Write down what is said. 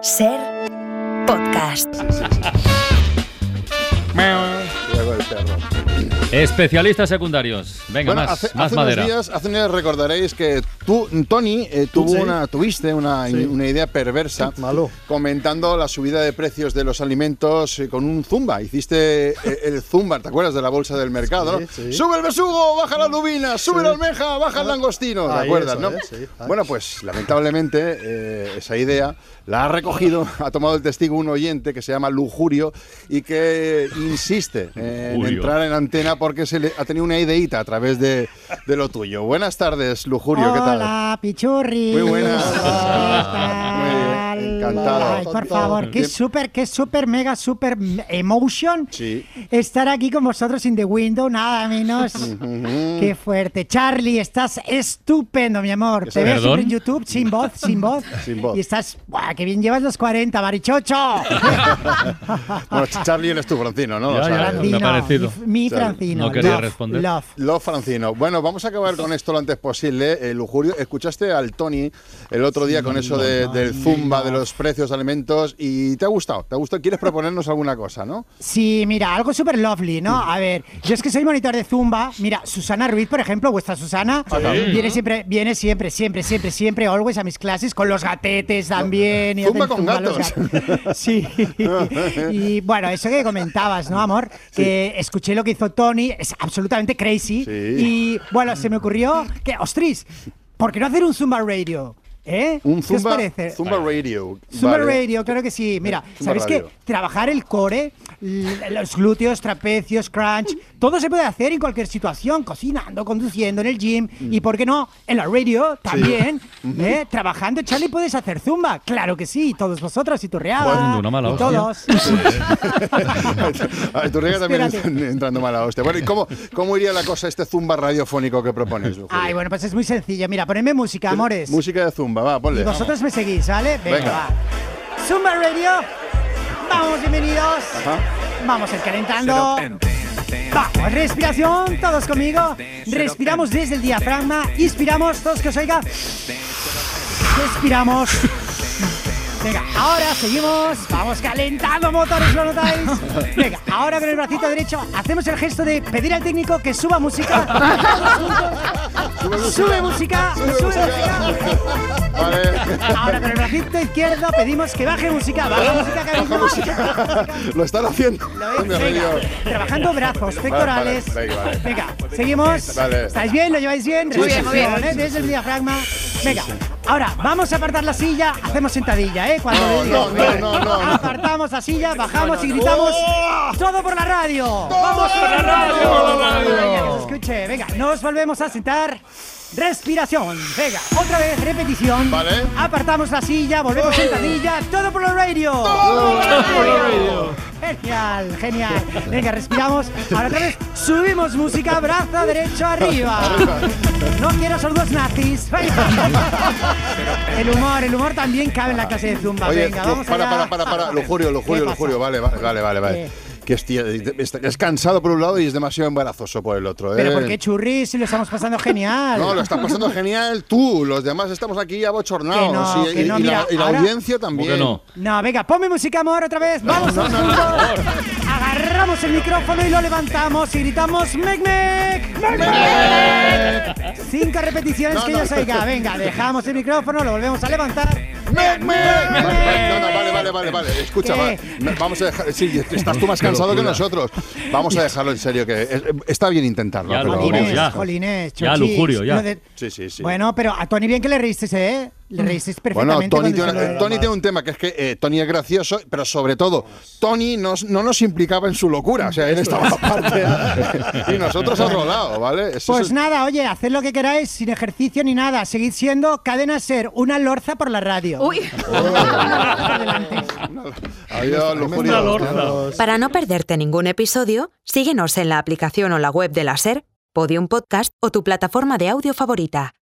SER Podcast. Especialistas secundarios. Venga, bueno, más madera. Hace unos días recordaréis que tú, Tony, tuviste una idea perversa. Malo. Comentando la subida de precios de los alimentos con un zumba. Hiciste el zumba, ¿te acuerdas? De la bolsa del mercado, sí, ¿no? Sí. Sube el besugo, baja la lubina, sube la almeja, baja el langostino. ¿Te acuerdas, eso, no? Sí. Bueno, pues lamentablemente esa idea la ha recogido, ha tomado el testigo un oyente que se llama Lujurio y que insiste en entrar en antena porque se le ha tenido una ideita a través de lo tuyo. Buenas tardes, Lujurio, ¿qué tal? Hola, Pichurri. Muy buenas. Muy bien, encantado. Ay, por favor, qué súper, mega, súper emotion estar aquí con vosotros in The Window, nada menos. Qué fuerte. Charlie, estás estupendo, mi amor. Te ves siempre en YouTube, sin voz. Y estás, ¡buah, qué bien llevas los 40, marichocho! Bueno, Charlie, eres tú, Francino, ¿no? Francino, me ha parecido. Mi Francino. No quería responder. Love Francino. Bueno, vamos a acabar con esto lo antes posible. Lujurio, escuchaste al Tony el otro día con eso del zumba, de los precios de alimentos, y ¿te ha gustado? ¿Te ha gustado? ¿Quieres proponernos alguna cosa, no? Sí, mira, algo súper lovely, ¿no? A ver, yo es que soy monitor de zumba. Mira, Susana Ruiz, por ejemplo, vuestra Susana, viene siempre, always a mis clases, con los gatetes también. Zumba con gatos. Sí. Y bueno, eso que comentabas, ¿no, amor? Que escuché lo que hizo Tony, es absolutamente crazy. Sí. Y bueno, se me ocurrió que, ostras, ¿por qué no hacer un Zumba Radio? ¿Eh? ¿Un Zumba, ¿qué os parece? Zumba Radio. Zumba Radio, claro que sí. Mira, ¿sabéis que trabajar el core, los glúteos, trapecios, crunch, todo se puede hacer en cualquier situación, cocinando, conduciendo, en el gym y, ¿por qué no?, en la radio también, trabajando, Charlie, puedes hacer zumba? Claro que sí, todos vosotros y Turreaga, bueno, y todos. A Turreaga también entrando mala hostia. Bueno, ¿y cómo iría la cosa este zumba radiofónico que propones? Ay, bueno, pues es muy sencillo. Mira, ponedme música, amores. Música de zumba. Va, ponle. Y vosotros me seguís, ¿vale? Venga, va. Zumba Radio. Vamos, bienvenidos. Ajá. Vamos a ir calentando. Vamos, respiración, todos conmigo. Respiramos desde el diafragma. Inspiramos, todos que os oiga. Respiramos. Venga, ahora seguimos. Vamos calentando motores, ¿lo notáis? Venga, ahora con el bracito derecho hacemos el gesto de pedir al técnico que suba música. Sube música. Vale. Ahora con el bracito izquierdo pedimos que baje música. Baja música. Lo están haciendo. Venga, trabajando brazos, pectorales. Vale. Venga, seguimos. Vale. ¿Estáis bien? ¿Lo lleváis bien? Muy bien. Desde el diafragma. Venga, ahora vamos a apartar la silla. Hacemos sentadilla, ¿eh? Cuando apartamos la silla, bajamos y gritamos. ¡Oh! ¡Todo por la radio! ¡Vamos por la radio! Venga, que se escuche. Venga, nos volvemos a sentar. Respiración. Venga, otra vez, repetición. Vale. Apartamos la silla, volvemos sentadilla. ¡Todo por la radio! ¡Todo por la radio! Genial. Venga, respiramos. Ahora otra vez subimos música, brazo derecho arriba. No quiero saludos nazis. El humor también cabe en la clase de zumba. Oye, venga, vamos allá. Para. Lujurio. Vale. Que es cansado por un lado y es demasiado embarazoso por el otro. Pero ¿por qué, churri? Si lo estamos pasando genial. No, lo estás pasando genial tú. Los demás estamos aquí abochornados. La audiencia también. No, venga, ponme música, amor, otra vez. Vamos juntos. Agarramos el micrófono y lo levantamos y gritamos ¡Mec, mec! 5 repeticiones que yo oiga. Venga, dejamos el micrófono, lo volvemos a levantar. Vale. Escucha, vamos a dejar. Sí, estás tú más cansado que nosotros. Vamos a dejarlo en serio, que está bien intentarlo. Ya, Lujurio. Sí. Bueno, pero a Tony bien que le reísteis, ¿eh? Le reísteis perfectamente. Bueno, Tony tiene un tema, que es que Tony es gracioso, pero sobre todo, Tony no nos implicaba en su locura. O sea, él estaba aparte y nosotros a otro lado, ¿vale? Nada, oye, haced lo que queráis, sin ejercicio ni nada. Seguid siendo Cadena SER, una lorza por la radio. ¡Uy! Adiós. Para no perderte ningún episodio, síguenos en la aplicación o la web de la SER, Podium Podcast o tu plataforma de audio favorita.